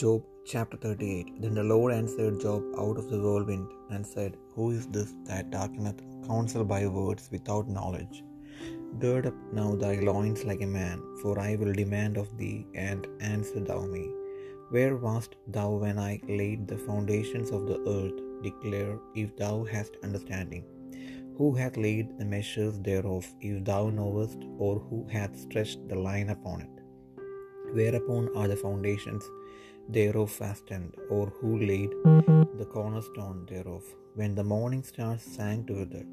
Job chapter 38. Then the Lord answered Job out of the whirlwind and said, Who is this that darkeneth counsel by words without knowledge? Gird up now thy loins like a man, for I will demand of thee, and answer thou me. Where wast thou when I laid the foundations of the earth? Declare, if thou hast understanding. Who hath laid the measures thereof, if thou knowest, or who hath stretched the line upon it? Whereupon are the foundations thereof fastened, or who laid the cornerstone thereof? When the morning stars sang together,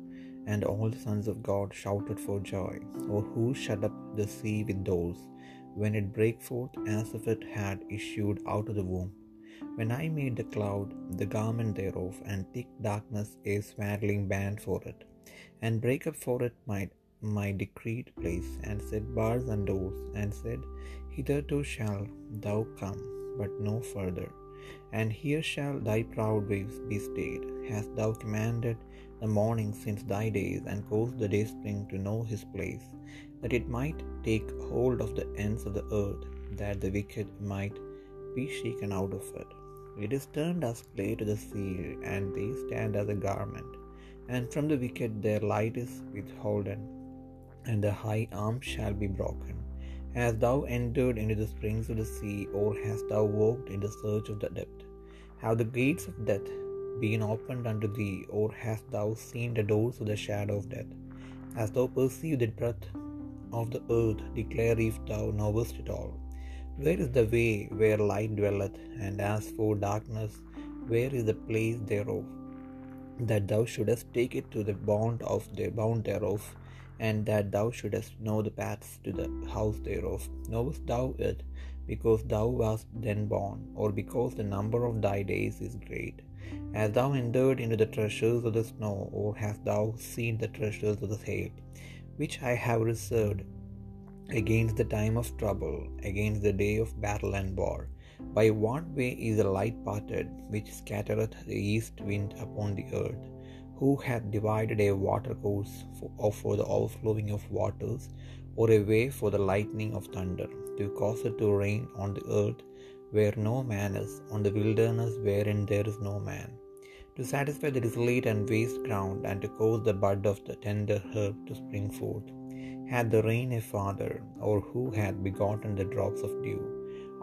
and all the sons of God shouted for joy, or who shut up the sea with doors, when it brake forth as if it had issued out of the womb? When I made the cloud the garment thereof, and thick darkness a swaddling band for it, and brake up for it my decreed place, and set bars and doors, and said, Hitherto shall thou come, but no further, and here shall thy proud waves be stayed. Hast thou commanded the morning since thy days, and caused the dayspring to know his place, that it might take hold of the ends of the earth, that the wicked might be shaken out of it? It is turned as clay to the sea, and they stand as a garment, and from the wicked their light is withholden, and the high arm shall be broken. Hast thou entered into the springs of the sea, or hast thou walked in the search of the depth? Have the gates of death been opened unto thee, or hast thou seen the doors of the shadow of death? Hast thou perceived the breadth of the earth? Declare, if thou knowest it all. Where is the way where light dwelleth? And as for darkness, where is the place thereof? That thou shouldest take it to the bound thereof, and that thou shouldest know the paths to the house thereof. Knowest thou it, because thou wast then born, or because the number of thy days is great? Hast thou entered into the treasures of the snow, or hast thou seen the treasures of the hail, which I have reserved against the time of trouble, against the day of battle and war? By what way is the light parted, which scattereth the east wind upon the earth? Who hath divided a watercourse for the overflowing of waters, or a way for the lightning of thunder, to cause it to rain on the earth where no man is, on the wilderness wherein there is no man, to satisfy the desolate and waste ground, and to cause the bud of the tender herb to spring forth? Had the rain a father, or who had begotten the drops of dew,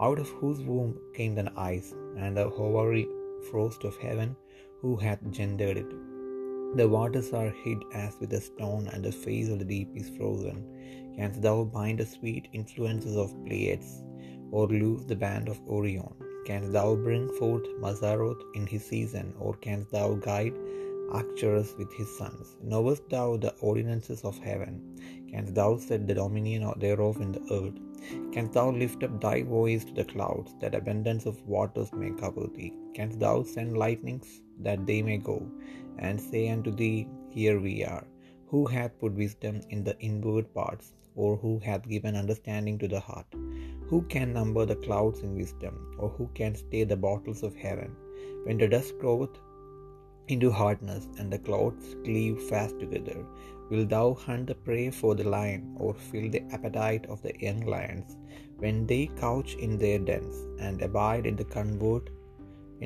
out of whose womb came the ice, and the hoary frost of heaven, who hath gendered it? The waters are hid as with a stone, and the face of the deep is frozen. Canst thou bind the sweet influences of Pleiades, or loose the band of Orion? Canst thou bring forth Mazaroth in his season, or canst thou guide Arcturus with his sons? Knowest thou the ordinances of heaven? Canst thou set the dominion thereof in the earth? Canst thou lift up thy voice to the clouds, that abundance of waters may cover thee? Canst thou send lightnings, that they may go, and say unto thee, Here we are? Who hath put wisdom in the inward parts, or who hath given understanding to the heart? Who can number the clouds in wisdom, or who can stay the bottles of heaven? When the dust groweth into hardness, and the clouds cleave fast together, wilt thou hunt the prey for the lion, or fill the appetite of the young lions? When they couch in their dens, and abide in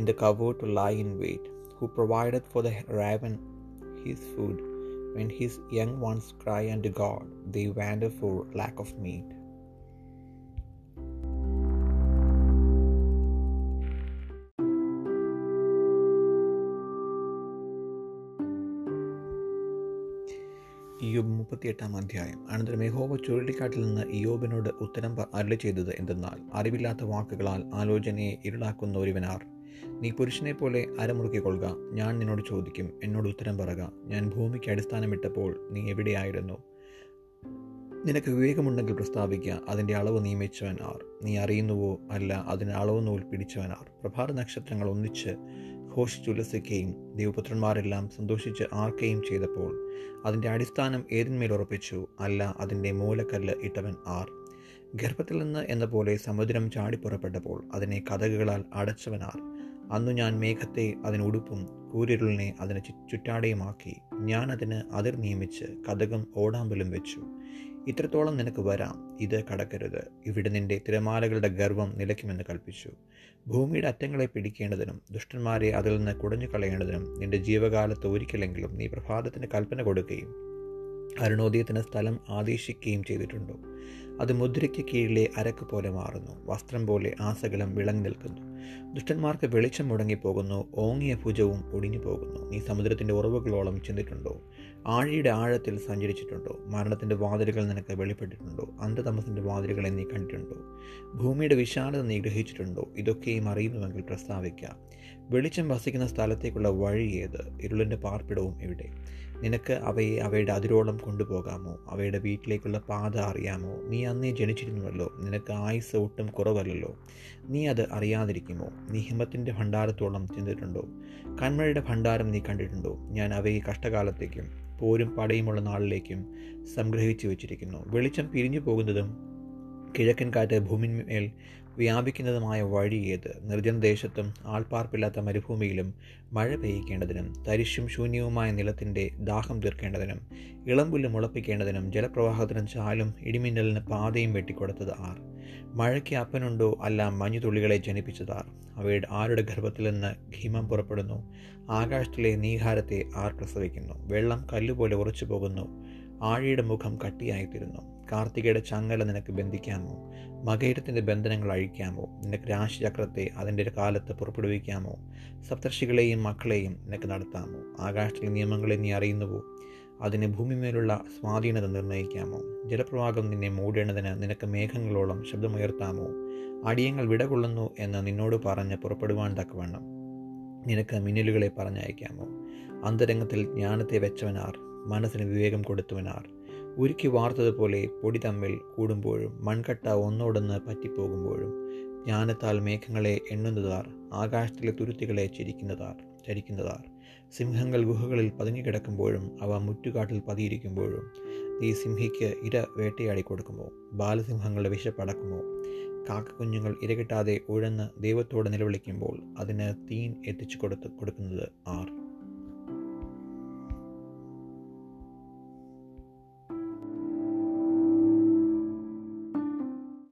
the covert to lie in wait, who provideth for the raven his food? When his young ones cry unto God, they wander for lack of meat. യോബ് 38 അധ്യായം. അനന്തരം മെഹോബ ചുഴലിക്കാട്ടിൽ നിന്ന് യോബിനോട് ഉത്തരം അരുളി ചെയ്തത് എന്തെന്നാൽ, അറിവില്ലാത്ത വാക്കുകളാൽ ആലോചനയെ ഇരുളാക്കുന്ന ഒരുവനാർ, നീ പുരുഷനെ പോലെ അരമുറുക്കിക്കൊള്ളുക. ഞാൻ നിന്നോട് ചോദിക്കും, എന്നോട് ഉത്തരം പറക. ഞാൻ ഭൂമിക്ക് അടിസ്ഥാനമിട്ടപ്പോൾ നീ എവിടെയായിരുന്നു? നിനക്ക് വിവേകമുണ്ടെങ്കിൽ പ്രസ്താവിക്കുക, അതിൻ്റെ അളവ് നിയമിച്ചവൻ ആർ? നീ അറിയുന്നുവോ? അല്ല, അതിന് അളവ് നൂൽ പിടിച്ചവൻ ആർ? പ്രഭാത നക്ഷത്രങ്ങൾ ഒന്നിച്ച് ഘോഷിച്ചുല്ലസിക്കുകയും ദൈവപുത്രന്മാരെല്ലാം സന്തോഷിച്ച് ആർക്കുകയും ചെയ്തപ്പോൾ അതിൻ്റെ അടിസ്ഥാനം ഏതിന്മേൽ ഉറപ്പിച്ചു? അല്ല, അതിൻ്റെ മൂലക്കല്ല് ഇട്ടവൻ ആർ? ഗർഭത്തിൽ നിന്ന് എന്ന പോലെ സമുദ്രം ചാടിപ്പുറപ്പെട്ടപ്പോൾ അതിനെ കഥകളാൽ അടച്ചവൻ ആർ? അന്നു ഞാൻ മേഘത്തെ അതിനുടുപ്പും കൂരിരുളിനെ അതിന് ചുറ്റാടയുമാക്കി. ഞാൻ അതിന് അതിർ നിയമിച്ച് കഥകം ഓടാമ്പലും വെച്ചു. ഇത്രത്തോളം നിനക്ക് വരാം, ഇത് കടക്കരുത്. ഇവിടെ നിന്റെ തിരമാലകളുടെ ഗർവം നിലയ്ക്കുമെന്ന് കൽപ്പിച്ചു. ഭൂമിയുടെ അറ്റങ്ങളെ പിടിക്കേണ്ടതിനും ദുഷ്ടന്മാരെ അതിൽ നിന്ന് കുടഞ്ഞു കളയേണ്ടതിനും നിന്റെ ജീവകാലത്ത് ഒരിക്കലെങ്കിലും നീ പ്രഭാതത്തിന് കൽപ്പന കൊടുക്കുകയും അരുണോദയത്തിന് സ്ഥലം ആദേശിക്കുകയും ചെയ്തിട്ടുണ്ടോ? അത് മുദ്രയ്ക്ക് കീഴിലെ അരക്ക് പോലെ മാറുന്നു, വസ്ത്രം പോലെ ആസകലം വിളങ്ങി നിൽക്കുന്നു. ദുഷ്ടന്മാർക്ക് വെളിച്ചം മുടങ്ങിപ്പോകുന്നു, ഓങ്ങിയ ഭുജവും ഒടിഞ്ഞു പോകുന്നു. നീ സമുദ്രത്തിൻ്റെ ഉറവുകളോളം ചെന്നിട്ടുണ്ടോ? ആഴിയുടെ ആഴത്തിൽ സഞ്ചരിച്ചിട്ടുണ്ടോ? മരണത്തിൻ്റെ വാതിലുകൾ നിനക്ക് വെളിപ്പെട്ടിട്ടുണ്ടോ? അന്ധതമസിൻ്റെ വാതിലുകളെ നീ കണ്ടിട്ടുണ്ടോ? ഭൂമിയുടെ വിശാലത നീ ഗ്രഹിച്ചിട്ടുണ്ടോ? ഇതൊക്കെയും അറിയുന്നുവെങ്കിൽ പ്രസ്താവിക്കാം, വെളിച്ചം വസിക്കുന്ന സ്ഥലത്തേക്കുള്ള വഴി ഏത്? ഇരുളിൻ്റെ പാർപ്പിടവും എവിടെ? നിനക്ക് അവയെ അവയുടെ അതിരോളം കൊണ്ടുപോകാമോ? അവയുടെ വീട്ടിലേക്കുള്ള പാത അറിയാമോ? നീ അന്നേ ജനിച്ചിരുന്നുവല്ലോ, നിനക്ക് ആയുസ് ഒട്ടും കുറവല്ലല്ലോ. നീ അത് അറിയാതിരിക്കുമോ? നീ ഹിമത്തിൻ്റെ ഭണ്ഡാരത്തോളം ചെന്നിട്ടുണ്ടോ? കൺമഴയുടെ ഭണ്ഡാരം നീ കണ്ടിട്ടുണ്ടോ? ഞാൻ അവയെ കഷ്ടകാലത്തേക്കും പോരും പടയുമുള്ള നാളിലേക്കും സംഗ്രഹിച്ചു വച്ചിരിക്കുന്നു. വെളിച്ചം പിരിഞ്ഞു പോകുന്നതും കിഴക്കൻ കാറ്റ് ഭൂമിമേൽ വ്യാപിക്കുന്നതുമായ വഴി ഏത്? നിർജ്ജനദേശത്തും ആൾപ്പാർപ്പില്ലാത്ത മരുഭൂമിയിലും മഴ പെയ്യിക്കേണ്ടതിനും തരിശും ശൂന്യവുമായ നിലത്തിൻ്റെ ദാഹം തീർക്കേണ്ടതിനും ഇളമ്പുല്ല് മുളപ്പിക്കേണ്ടതിനും ജലപ്രവാഹത്തിനും ചാലും ഇടിമിന്നലിന് പാതയും വെട്ടിക്കൊടുത്തത് ആർ? മഴയ്ക്ക് അപ്പനുണ്ടോ? അല്ല, മഞ്ഞുതുള്ളികളെ ജനിപ്പിച്ചതാർ? അവയുടെ ആരുടെ ഗർഭത്തിൽ നിന്ന് ഹിമം പുറപ്പെടുന്നു? ആകാശത്തിലെ നീഹാരത്തെ ആർ പ്രസവിക്കുന്നു? വെള്ളം കല്ലുപോലെ ഉറച്ചു പോകുന്നു, ആഴിയുടെ മുഖം കട്ടിയായിത്തീരുന്നു. കാർത്തികയുടെ ചങ്ങല നിനക്ക് ബന്ധിക്കാമോ? മകയിരത്തിൻ്റെ ബന്ധനങ്ങൾ അഴിക്കാമോ? നിനക്ക് രാശിചക്രത്തെ അതിൻ്റെ ഒരു കാലത്ത് പുറപ്പെടുവിക്കാമോ? സപ്തർഷികളെയും മക്കളെയും നിനക്ക് നടത്താമോ? ആകാശത്തിലെ നിയമങ്ങളെ നീ അറിയുന്നുവോ? അതിന് ഭൂമിമേലുള്ള സ്വാധീനത നിർണ്ണയിക്കാമോ? ജലപ്രവാഹം നിന്നെ മൂടേണ്ടതിന് നിനക്ക് മേഘങ്ങളോളം ശബ്ദമുയർത്താമോ? അടിയങ്ങൾ വിടകൊള്ളുന്നു എന്ന് നിന്നോട് പറഞ്ഞ് പുറപ്പെടുവാൻ തക്കവണ്ണം നിനക്ക് മിന്നലുകളെ പറഞ്ഞയക്കാമോ? അന്തരംഗത്തിൽ ജ്ഞാനത്തെ വെച്ചവനാർ? മനസ്സിന് വിവേകം കൊടുത്തവനാർ? ഉരുക്കി വാർത്തതുപോലെ പൊടി തമ്മിൽ കൂടുമ്പോഴും മൺകട്ട ഒന്നോടൊന്ന് പറ്റിപ്പോകുമ്പോഴും ജ്ഞാനത്താൽ മേഘങ്ങളെ എണ്ണുന്നതാർ? ആകാശത്തിലെ തുരുത്തികളെ ചരിക്കുന്നതാർ? സിംഹങ്ങൾ ഗുഹകളിൽ പതുങ്ങിക്കിടക്കുമ്പോഴും അവ മുറ്റുകാട്ടിൽ പതിയിരിക്കുമ്പോഴും നീ സിംഹിക്ക് ഇര വേട്ടയാടി കൊടുക്കുമോ? ബാലസിംഹങ്ങളുടെ വിശപ്പടക്കുമോ? കാക്കക്കുഞ്ഞുങ്ങൾ ഇരകിട്ടാതെ ഉഴന്ന് ദൈവത്തോട് നിലവിളിക്കുമ്പോൾ അതിന് തീൻ എത്തിച്ചു കൊടുക്കുന്നത് ആർ?